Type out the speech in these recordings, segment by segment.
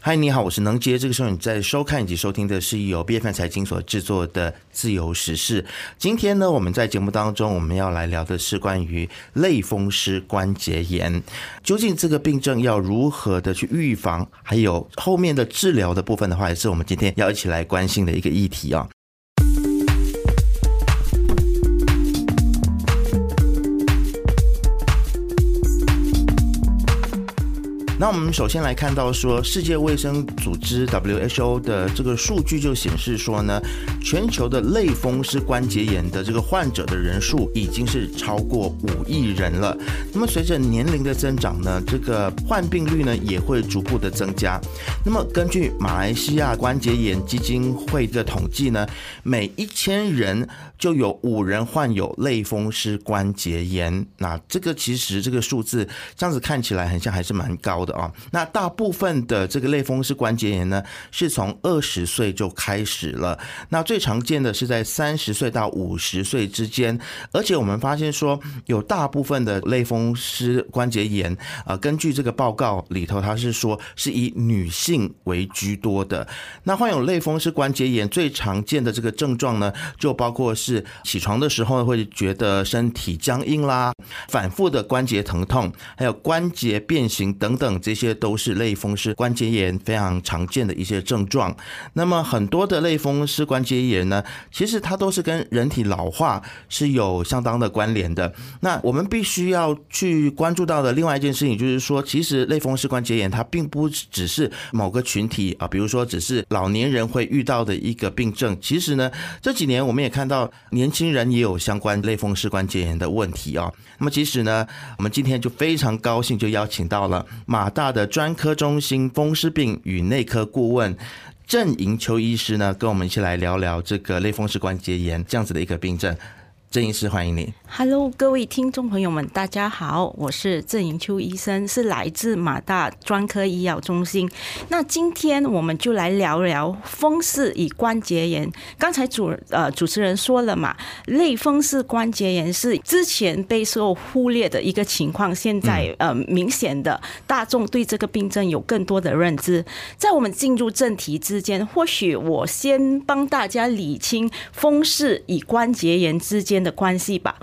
嗨，你好，我是能杰。这个时候你在收看以及收听的是由 BFM 财经所制作的自由时事。今天呢，我们在节目当中我们要来聊的是关于类风湿关节炎，究竟这个病症要如何的去预防，还有后面的治疗的部分的话，也是我们今天要一起来关心的一个议题啊。那我们首先来看到说，世界卫生组织 WHO 的这个数据就显示说呢，全球的类风湿关节炎的这个患者的人数已经是超过5亿人了。那么随着年龄的增长呢，这个患病率呢也会逐步的增加。那么根据马来西亚关节炎基金会的统计呢，每1000人就有5人患有类风湿关节炎。那这个其实这个数字这样子看起来很像还是蛮高的。那大部分的这个类风湿关节炎呢，是从20岁就开始了。那最常见的是在30岁到50岁之间，而且我们发现说，有大部分的类风湿关节炎，根据这个报告里头，它是说是以女性为居多的。那患有类风湿关节炎最常见的这个症状呢，就包括是起床的时候会觉得身体僵硬啦，反复的关节疼痛，还有关节变形等等。这些都是类风湿关节炎非常常见的一些症状。那么很多的类风湿关节炎呢，其实它都是跟人体老化是有相当的关联的。那我们必须要去关注到的另外一件事情就是说，其实类风湿关节炎它并不只是某个群体啊，比如说只是老年人会遇到的一个病症。其实呢，这几年我们也看到年轻人也有相关类风湿关节炎的问题啊。那么其实呢，我们今天就非常高兴就邀请到了马大的专科中心风湿病与内科顾问郑莹秋医师呢，跟我们一起来聊聊这个类风湿关节炎这样子的一个病症。郑医师，欢迎你。 Hello， 各位听众朋友们大家好，我是郑莹秋医生，是来自马大专科医药中心。那今天我们就来聊聊风湿与关节炎。刚才主持人说了嘛，类风湿关节炎是之前被受忽略的一个情况，现在明显的大众对这个病症有更多的认知。在我们进入正题之间，或许我先帮大家理清风湿与关节炎之间的关系吧。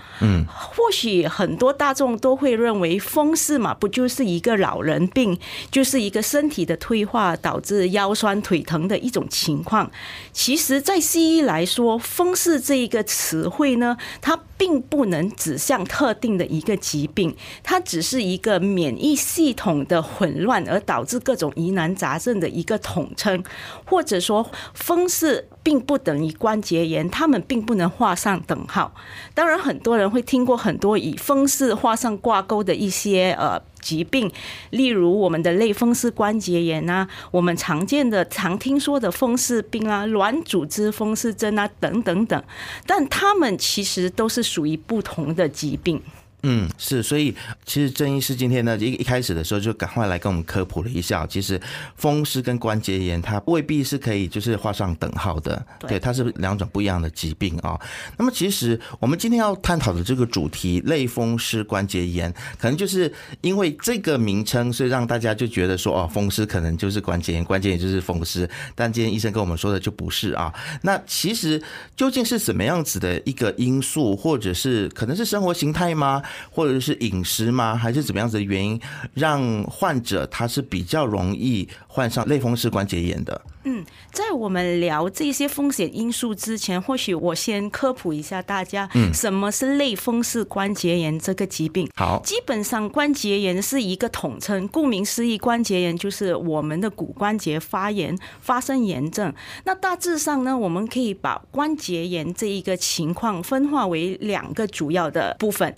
或许很多大众都会认为风湿嘛，不就是一个老人病，就是一个身体的退化导致腰酸腿疼的一种情况。其实在西医来说，风湿这一个词汇呢，它并不能指向特定的一个疾病，它只是一个免疫系统的混乱而导致各种疑难杂症的一个统称。或者说风湿并不等于关节炎，他们并不能画上等号。当然很多人会听过很多以风湿画上挂钩的一些疾病，例如我们的类风湿关节炎啊，我们常见的常听说的风湿病啊，软组织风湿症啊等等等，但他们其实都是属于不同的疾病。是，所以其实郑医师今天呢，一开始的时候就赶快来跟我们科普了一下，其实风湿跟关节炎它未必是可以就是画上等号的， 对，它是两种不一样的疾病啊。那么其实我们今天要探讨的这个主题，类风湿关节炎，可能就是因为这个名称，所以让大家就觉得说，哦，风湿可能就是关节炎，关节炎就是风湿，但今天医生跟我们说的就不是啊。那其实究竟是什么样子的一个因素，或者是可能是生活形态吗？或者是饮食吗？还是怎么样子的原因让患者他是比较容易患上类风湿关节炎的？在我们聊这些风险因素之前，或许我先科普一下大家，什么是类风湿关节炎这个疾病。好，基本上关节炎是一个统称，顾名思义，关节炎就是我们的骨关节发炎，发生炎症。那大致上呢，我们可以把关节炎这一个情况分化为2个主要的部分。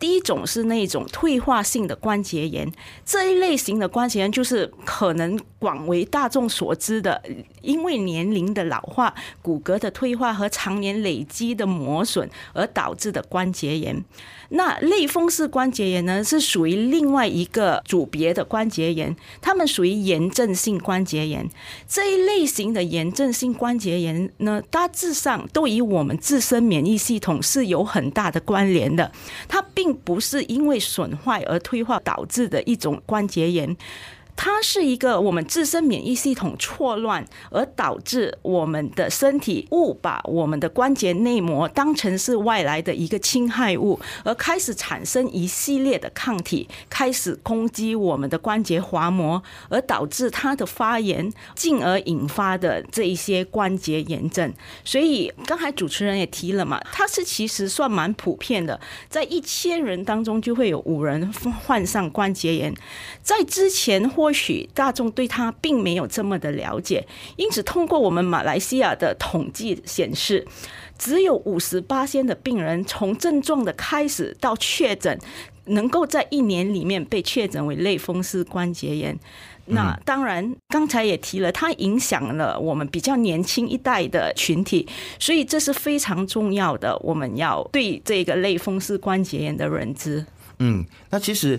第一种是那种退化性的关节炎，这一类型的关节炎就是可能广为大众所知的，因为年龄的老化、骨骼的退化和常年累积的磨损而导致的关节炎。那类风湿关节炎呢，是属于另外一个组别的关节炎，它们属于炎症性关节炎。这一类型的炎症性关节炎呢，大致上都与我们自身免疫系统是有很大的关联的，它并不是因为损坏而退化导致的一种关节炎。它是一个我们自身免疫系统错乱而导致我们的身体误把我们的关节内膜当成是外来的一个侵害物，而开始产生一系列的抗体，开始攻击我们的关节滑膜，而导致它的发炎，进而引发的这一些关节炎症。所以刚才主持人也提了嘛，它是其实算蛮普遍的，在1000人当中就会有5人患上关节炎。在之前或许大众对它并没有这么的了解，因此通过我们马来西亚的统计显示，只有 58% 的病人从症状的开始到确诊能够在1年里面被确诊为类风湿关节炎。那当然刚才也提了，它影响了我们比较年轻一代的群体，所以这是非常重要的，我们要对这个类风湿关节炎的认知。那其实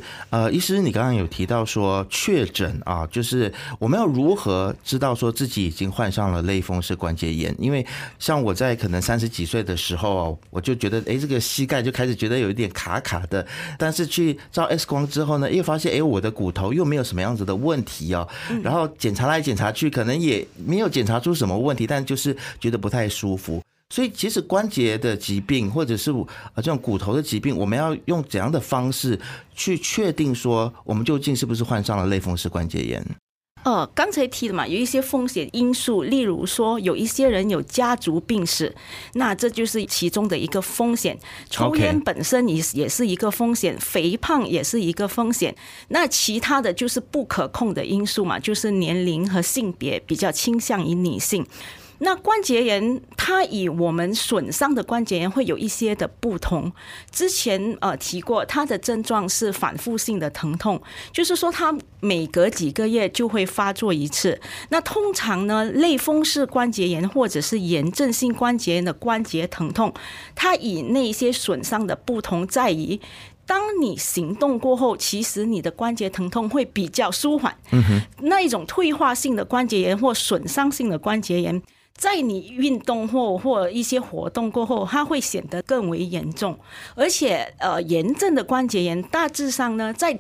医师你刚刚有提到说确诊啊，就是我们要如何知道说自己已经患上了类风湿关节炎？因为像我在可能30几岁的时候啊，我就觉得这个膝盖就开始觉得有一点卡卡的，但是去照 X 光之后呢，又发现我的骨头又没有什么样子的问题哦，然后检查来检查去，可能也没有检查出什么问题，但就是觉得不太舒服。所以其实关节的疾病或者是这种骨头的疾病，我们要用怎样的方式去确定说我们究竟是不是患上了类风湿关节炎？刚才提的嘛，有一些风险因素，例如说有一些人有家族病史，那这就是其中的一个风险。抽烟本身也是一个风险，肥胖也是一个风险。那其他的就是不可控的因素嘛，就是年龄和性别比较倾向于女性。那关节炎它以我们损伤的关节炎会有一些的不同，之前提过它的症状是反复性的疼痛，就是说它每隔几个月就会发作一次。那通常呢，类风湿关节炎或者是炎症性关节炎的关节疼痛，它以那些损伤的不同在于，当你行动过后，其实你的关节疼痛会比较舒缓。那一种退化性的关节炎或损伤性的关节炎，在你运动或一些活动过后，它会显得更为严重。而且炎症的关节炎大致上呢，在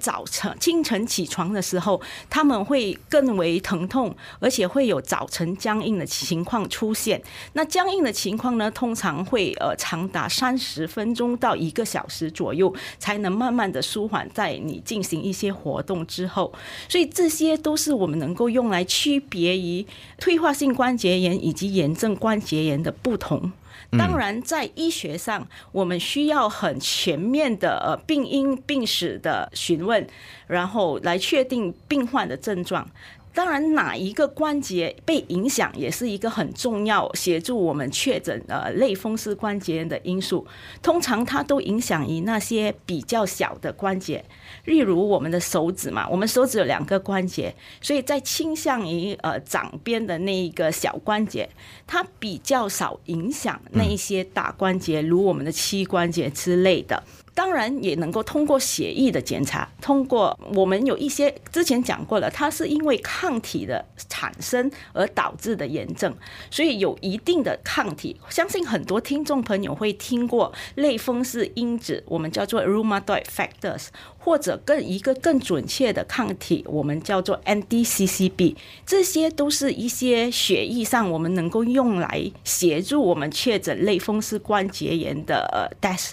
清晨起床的时候，他们会更为疼痛，而且会有早晨僵硬的情况出现。那僵硬的情况呢，通常会长达30分钟到1个小时左右，才能慢慢的舒缓，在你进行一些活动之后。所以这些都是我们能够用来区别于退化性关节炎以及炎症关节炎的不同。当然在医学上，我们需要很全面的病因病史的询问，然后来确定病患的症状。当然哪一个关节被影响也是一个很重要协助我们确诊类风湿关节炎的因素。通常它都影响于那些比较小的关节，例如我们的手指嘛，我们手指有2个关节，所以在倾向于掌边的那一个小关节，它比较少影响那一些大关节，如我们的膝关节之类的。当然也能够通过血液的检查，通过我们有一些之前讲过了，它是因为抗体的产生而导致的炎症，所以有一定的抗体。相信很多听众朋友会听过类风湿因子，我们叫做 Rheumatoid factors， 或者一个更准确的抗体，我们叫做 anti-CCP， 这些都是一些血液上我们能够用来协助我们确诊类风湿关节炎的 test。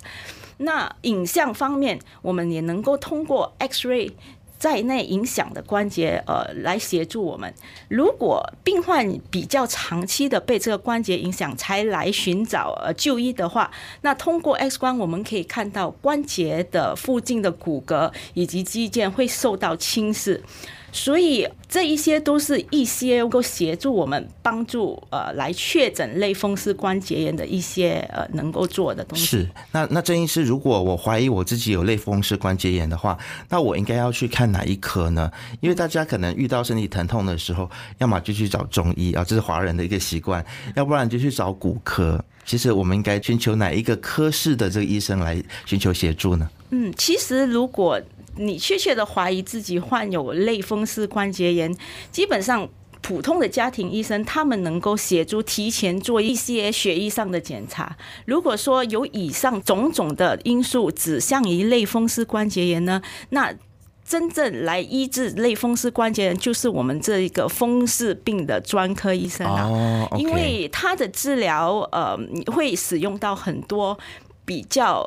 那影像方面，我们也能够通过 X-ray 在内影响的关节来协助我们。如果病患比较长期的被这个关节影响才来寻找就医的话，那通过 X 光我们可以看到关节的附近的骨骼以及肌腱会受到侵蚀。所以这一些都是一些能够协助我们帮助来确诊类风湿关节炎的一些能够做的东西。是，那郑医师，如果我怀疑我自己有类风湿关节炎的话，那我应该要去看哪一科呢？因为大家可能遇到身体疼痛的时候，要么就去找中医啊，这是华人的一个习惯，要不然就去找骨科。其实我们应该寻求哪一个科室的这个医生来寻求协助呢？其实如果你确切的怀疑自己患有类风湿关节炎，基本上普通的家庭医生他们能够协助提前做一些血液上的检查。如果说有以上种种的因素指向于类风湿关节炎呢，那真正来医治类风湿关节炎就是我们这一个风湿病的专科医生啊，哦 okay、因为他的治疗会使用到很多比较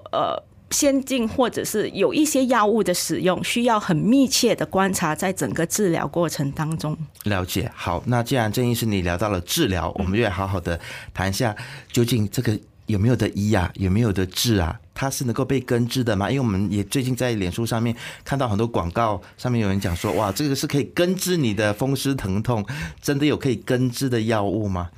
先进或者是有一些药物的使用需要很密切的观察在整个治疗过程当中。了解。好，那既然郑医师你聊到了治疗，我们就来好好的谈一下究竟这个有没有的医啊，有没有的治啊，它是能够被根治的吗？因为我们也最近在脸书上面看到很多广告，上面有人讲说哇，这个是可以根治你的风湿疼痛，真的有可以根治的药物吗？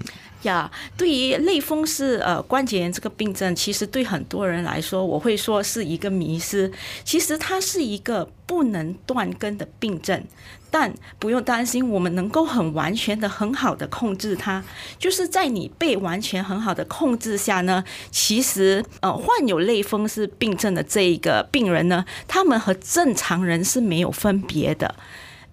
对于类风湿关节炎这个病症，其实对很多人来说，我会说是一个迷思。其实它是一个不能断根的病症，但不用担心，我们能够很完全的很好的控制它。就是在你被完全很好的控制下呢，其实患有类风湿病症的这一个病人呢，他们和正常人是没有分别的。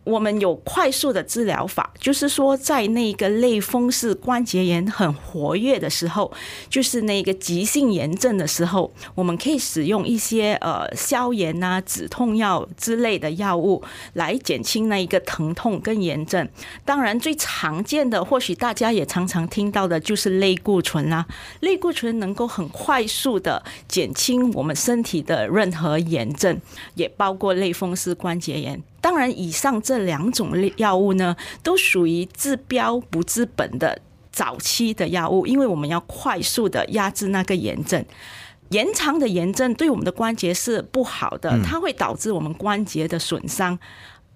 我们有快速的治疗法，就是说在那个类风湿关节炎很活跃的时候，就是那个急性炎症的时候，我们可以使用一些消炎啊、止痛药之类的药物来减轻那一个疼痛跟炎症。当然最常见的，或许大家也常常听到的就是类固醇啦。类固醇能够很快速的减轻我们身体的任何炎症，也包括类风湿关节炎。当然以上这两种药物呢，都属于治标不治本的早期的药物，因为我们要快速的压制那个炎症。延长的炎症对我们的关节是不好的，它会导致我们关节的损伤、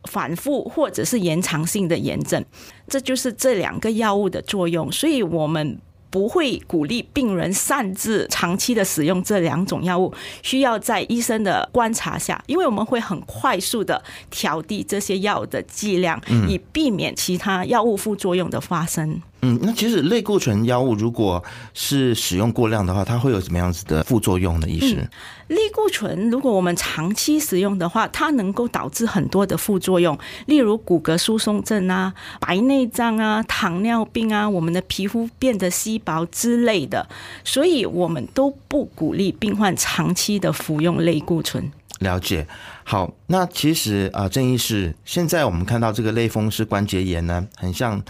反复或者是延长性的炎症，这就是这两个药物的作用。所以我们不会鼓励病人擅自长期的使用这两种药物，需要在医生的观察下，因为我们会很快速的调低这些药的剂量，以避免其他药物副作用的发生。那其实类固醇药物如果是使用过量的话，它会有什么样子的副作用的？医师，类固醇如果我们长期使用的话，它能够导致很多的副作用，例如骨骼疏松症啊、白内障啊、糖尿病啊、我们的皮肤变得稀薄之类的，所以我们都不鼓励病患长期的服用类固醇。了解。好，那其实郑医师，现在我们看到这个类风湿关节炎呢，很像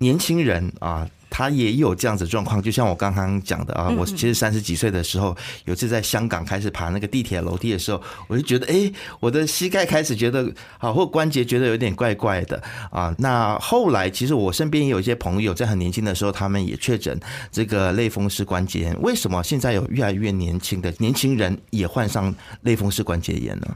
年轻人啊，他也有这样子的状况，就像我刚刚讲的啊，我其实30几岁的时候，有次在香港开始爬那个地铁楼梯的时候，我就觉得我的膝盖开始觉得或关节觉得有点怪怪的啊。那后来其实我身边也有一些朋友在很年轻的时候，他们也确诊这个类风湿关节炎。为什么现在有越来越年轻人也患上类风湿关节炎呢？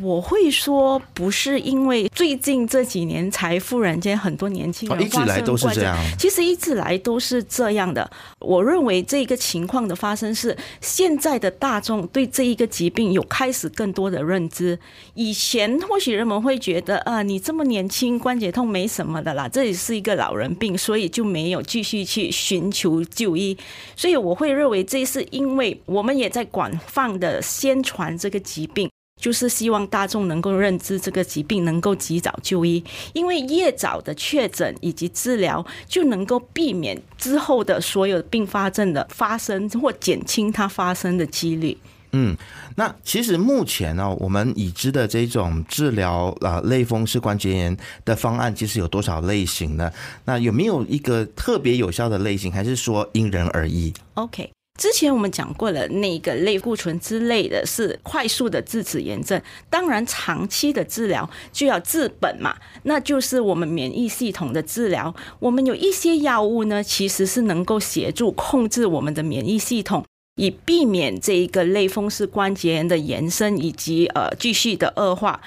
我会说不是因为最近这几年才忽然间很多年轻人一直来都是这样，其实一直来都是这样的。我认为这个情况的发生是现在的大众对这一个疾病有开始更多的认知。以前或许人们会觉得你这么年轻，关节痛没什么的啦，这也是一个老人病，所以就没有继续去寻求就医。所以我会认为这是因为我们也在广泛的宣传这个疾病，就是希望大众能够认知这个疾病，能够及早就医，因为越早的确诊以及治疗，就能够避免之后的所有并发症的发生，或减轻它发生的几率。那其实目前呢，我们已知的这种治疗类风湿关节炎的方案，其实有多少类型呢？那有没有一个特别有效的类型，还是说因人而异？ OK，之前我们讲过了，那个类固醇之类的是快速的制止炎症，当然长期的治疗就要治本嘛，那就是我们免疫系统的治疗。我们有一些药物呢，其实是能够协助控制我们的免疫系统，以避免这一个类风湿关节炎的延伸以及继续的恶化。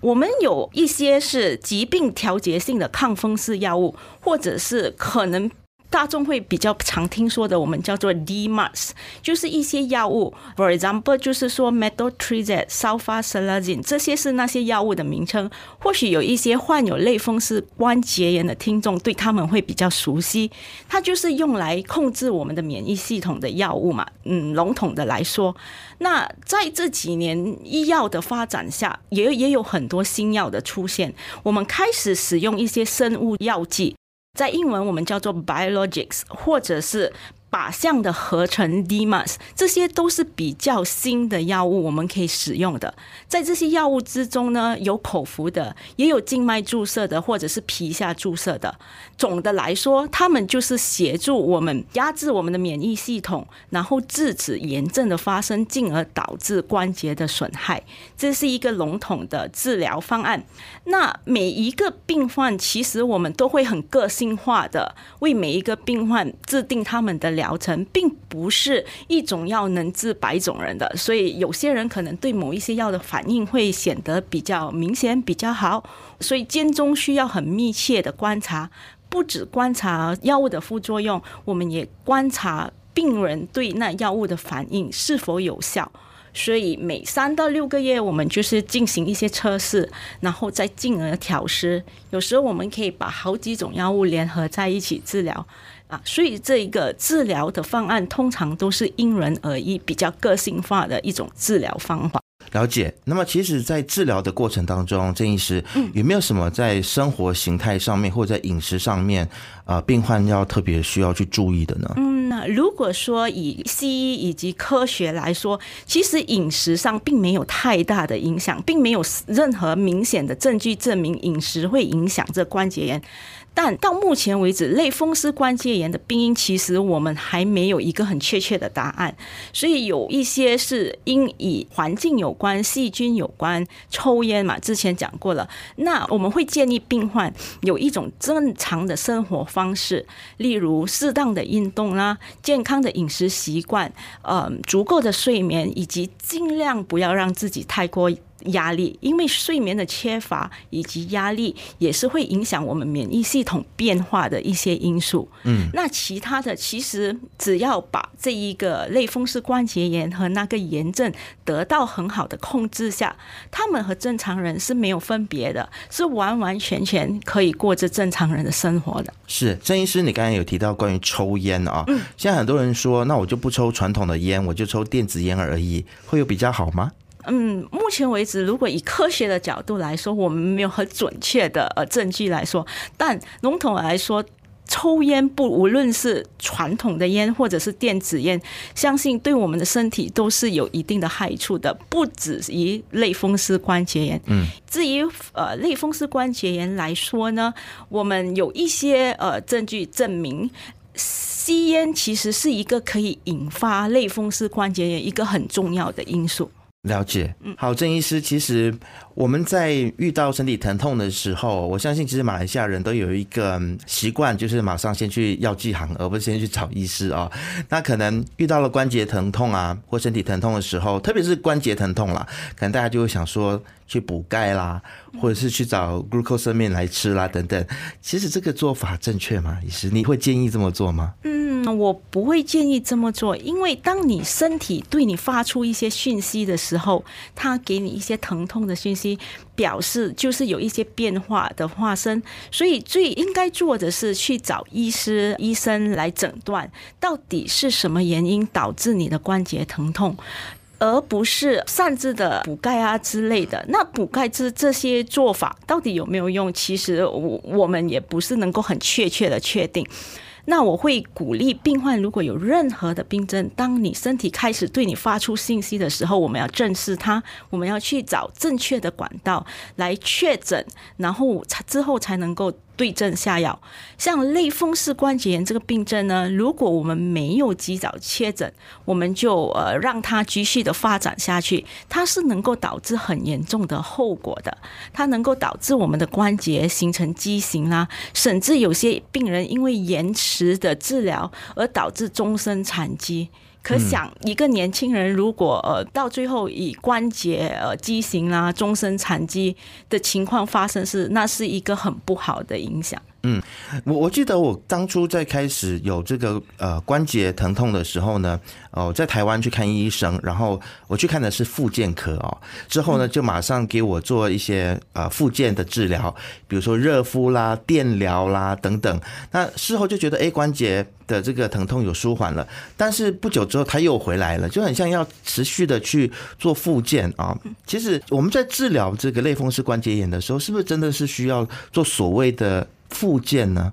我们有一些是疾病调节性的抗风湿药物，或者是可能大众会比较常听说的，我们叫做 DMARDs， 就是一些药物 for example 就是说 methotrexate、sulfasalazine， 这些是那些药物的名称。或许有一些患有类风湿关节炎的听众对他们会比较熟悉，它就是用来控制我们的免疫系统的药物嘛，笼统的来说。那在这几年医药的发展下，也有很多新药的出现，我们开始使用一些生物药剂，在英文我们叫做 biologics， 或者是靶向的合成 DMARDs， 这些都是比较新的药物，我们可以使用的。在这些药物之中呢，有口服的，也有静脉注射的，或者是皮下注射的。总的来说，它们就是协助我们压制我们的免疫系统，然后制止炎症的发生，进而导致关节的损害。这是一个笼统的治疗方案。那每一个病患，其实我们都会很个性化的为每一个病患制定他们的疗程并不是一种药能治百种人的，所以有些人可能对某一些药的反应会显得比较明显比较好，所以间中需要很密切的观察，不只观察药物的副作用，我们也观察病人对那药物的反应是否有效。所以每3到6个月我们就是进行一些测试，然后再进而调试。有时候我们可以把好几种药物联合在一起治疗啊，所以这个治疗的方案通常都是因人而异，比较个性化的一种治疗方法。了解。那么其实在治疗的过程当中，郑医师有没有什么在生活形态上面或者在饮食上面病患要特别需要去注意的呢？如果说以西医以及科学来说，其实饮食上并没有太大的影响，并没有任何明显的证据证明饮食会影响这关节炎。但到目前为止，类风湿关节炎的病因其实我们还没有一个很确切的答案，所以有一些是因以环境有关、细菌有关、抽烟嘛，之前讲过了。那我们会建议病患有一种正常的生活方式，例如适当的运动啦、健康的饮食习惯、足够的睡眠，以及尽量不要让自己太过压力，因为睡眠的缺乏以及压力也是会影响我们免疫系统变化的一些因素。那其他的其实只要把这一个类风湿关节炎和那个炎症得到很好的控制下，他们和正常人是没有分别的，是完完全全可以过着正常人的生活的。是，郑医师，你刚才有提到关于抽烟啊，现在很多人说那我就不抽传统的烟，我就抽电子烟而已，会有比较好吗？目前为止，如果以科学的角度来说，我们没有很准确的证据来说，但笼统来说，抽烟无论是传统的烟或者是电子烟，相信对我们的身体都是有一定的害处的，不止于类风湿关节炎。至于类风湿关节炎来说呢，我们有一些证据证明吸烟其实是一个可以引发类风湿关节炎一个很重要的因素。了解。好，郑医师，其实我们在遇到身体疼痛的时候，我相信其实马来西亚人都有一个习惯，就是马上先去药剂行，而不是先去找医师啊。那可能遇到了关节疼痛啊，或身体疼痛的时候，特别是关节疼痛啦，可能大家就会想说去补钙啦，或者是去找 glucosamine 来吃啦等等。其实这个做法正确吗？医师，你会建议这么做吗？我不会建议这么做，因为当你身体对你发出一些讯息的时候，它给你一些疼痛的讯息，表示就是有一些变化的发生，所以最应该做的是去找医生来诊断到底是什么原因导致你的关节疼痛，而不是擅自的补钙啊之类的。那补钙这些做法到底有没有用，其实我们也不是能够很确切的确定。那我会鼓励病患，如果有任何的病症，当你身体开始对你发出信息的时候，我们要正视它，我们要去找正确的管道来确诊，然后之后才能够对症下药。像类风湿关节炎这个病症呢，如果我们没有及早确诊，我们就让它继续的发展下去，它是能够导致很严重的后果的。它能够导致我们的关节形成畸形啦，甚至有些病人因为延迟的治疗而导致终身残疾。可想一个年轻人如果到最后以关节畸形啦、终身残疾的情况发生，那是一个很不好的影响。我记得我当初在开始有这个关节疼痛的时候呢，在台湾去看医生，然后我去看的是复健科之后呢就马上给我做一些复健的治疗，比如说热敷啦、电疗啦等等。那事后就觉得关节的这个疼痛有舒缓了，但是不久之后它又回来了，就很像要持续的去做复健啊。其实我们在治疗这个类风湿关节炎的时候，是不是真的是需要做所谓的复健呢？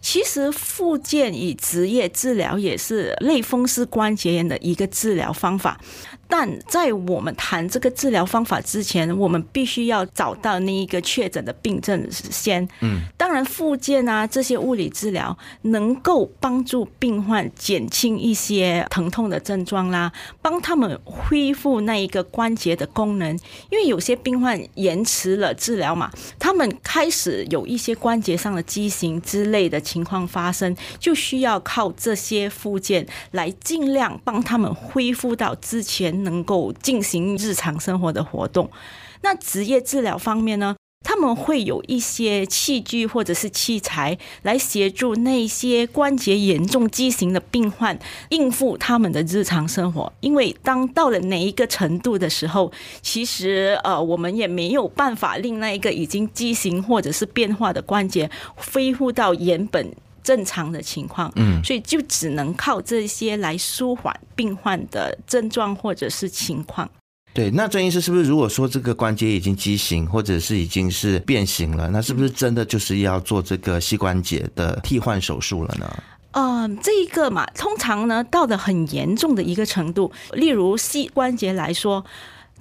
其实复健与职业治疗也是类风湿关节炎的一个治疗方法，但在我们谈这个治疗方法之前，我们必须要找到那一个确诊的病症先。当然复健啊这些物理治疗能够帮助病患减轻一些疼痛的症状啦，帮他们恢复那一个关节的功能，因为有些病患延迟了治疗嘛，他们开始有一些关节上的畸形之类的情况发生，就需要靠这些复健来尽量帮他们恢复到之前能够进行日常生活的活动。那职业治疗方面呢，他们会有一些器具或者是器材来协助那些关节严重畸形的病患应付他们的日常生活，因为当到了哪一个程度的时候，其实我们也没有办法令那一个已经畸形或者是变化的关节恢复到原本正常的情况，所以就只能靠这些来舒缓病患的症状或者是情况。对，那专医师是不是如果说这个关节已经畸形或者是已经是变形了，那是不是真的就是要做这个膝关节的替换手术了呢？这一个嘛，通常呢到了很严重的一个程度，例如膝关节来说，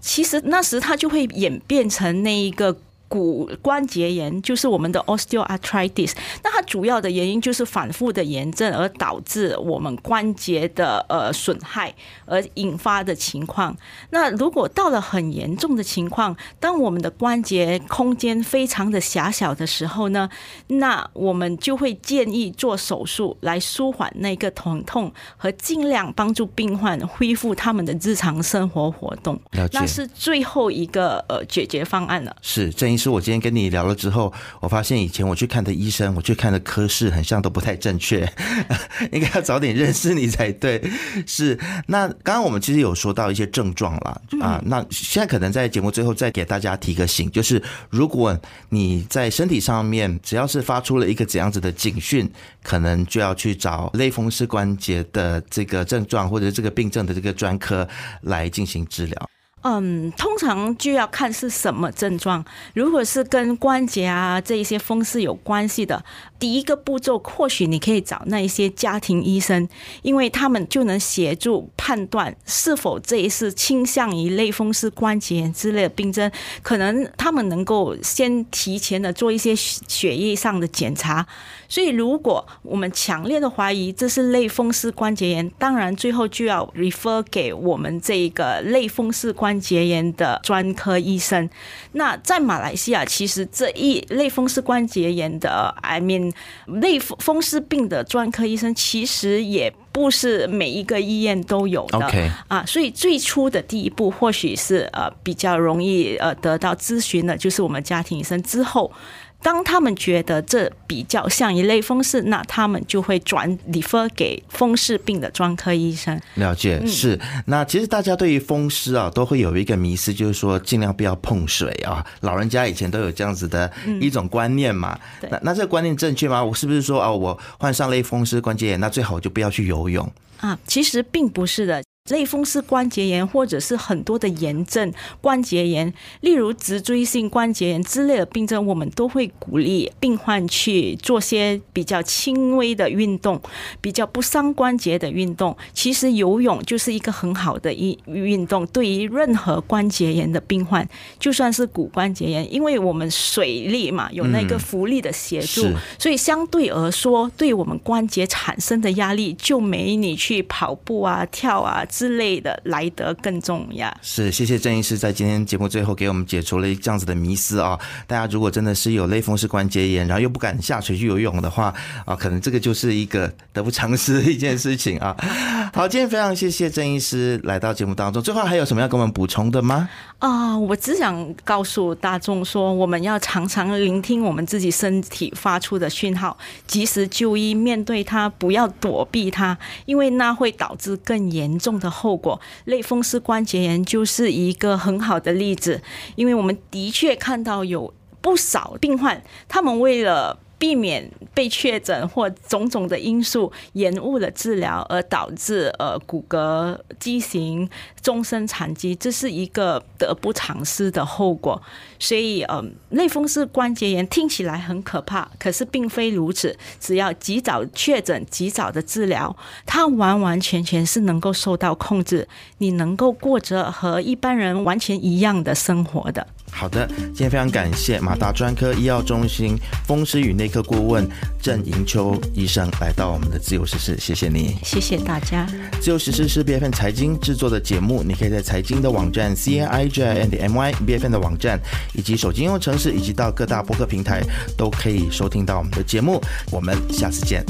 其实那时它就会演变成那一个骨关节炎，就是我们的 Osteoarthritis。 那它主要的原因就是反复的炎症而导致我们关节的损害而引发的情况。那如果到了很严重的情况，当我们的关节空间非常的狭小的时候呢，那我们就会建议做手术来舒缓那个疼痛和尽量帮助病患恢复他们的日常生活活动。那是最后一个解决方案了。是，郑医师，我今天跟你聊了之后，我发现以前我去看的医生，我去看的科室很像都不太正确应该要早点认识你才对。是，那刚刚我们其实有说到一些症状啦，那现在可能在节目最后再给大家提个醒，就是如果你在身体上面只要是发出了一个怎样子的警讯，可能就要去找类风湿关节的这个症状或者这个病症的这个专科来进行治疗。通常就要看是什么症状，如果是跟关节啊这一些风湿有关系的，第一个步骤或许你可以找那一些家庭医生，因为他们就能协助判断是否这一次倾向于类风湿关节炎之类的病症，可能他们能够先提前的做一些血液上的检查。所以如果我们强烈的怀疑这是类风湿关节炎，当然最后就要 refer 给我们这个类风湿关节炎的专科医生。那在马来西亚，其实这一类风湿关节炎的类风湿病的专科医生其实也不是每一个医院都有的。所以最初的第一步或许是比较容易得到咨询的，就是我们家庭医生。之后当他们觉得这比较像一类风湿，那他们就会转 refer 给风湿病的专科医生。了解，是。那其实大家对于风湿啊，都会有一个迷思，就是说尽量不要碰水啊。老人家以前都有这样子的一种观念嘛。那这个观念正确吗？我是不是说我患上类风湿关节炎，那最好我就不要去游泳啊？其实并不是的。类风湿关节炎或者是很多的炎症关节炎，例如脊椎性关节炎之类的病症，我们都会鼓励病患去做些比较轻微的运动，比较不伤关节的运动。其实游泳就是一个很好的运动，对于任何关节炎的病患，就算是骨关节炎，因为我们水力嘛，有那个浮力的协助，所以相对而说对我们关节产生的压力就没你去跑步啊跳啊之类的来得更重要。是，谢谢郑医师在今天节目最后给我们解除了这样子的迷思啊！大家如果真的是有类风湿关节炎，然后又不敢下水去游泳的话啊，可能这个就是一个得不偿失的一件事情啊。好，今天非常谢谢郑医师来到节目当中，最后还有什么要跟我们补充的吗？我只想告诉大众说，我们要常常聆听我们自己身体发出的讯号，及时就医，面对它，不要躲避它，因为那会导致更严重的后果。类风湿关节炎就是一个很好的例子，因为我们的确看到有不少病患，他们为了避免被确诊或种种的因素延误了治疗而导致骨骼畸形、终身残疾，这是一个得不偿失的后果。所以类风湿关节炎听起来很可怕，可是并非如此，只要及早确诊、及早的治疗，它完完全全是能够受到控制，你能够过着和一般人完全一样的生活的。好的，今天非常感谢马达专科医药中心风湿与内科顾问郑莹秋医生来到我们的自由时事，谢谢你。谢谢大家。自由时事是 BFM 财经制作的节目，你可以在财经的网站 CNIJIN.my、 BFM 的网站以及手机应用程式以及到各大播客平台都可以收听到我们的节目。我们下次见。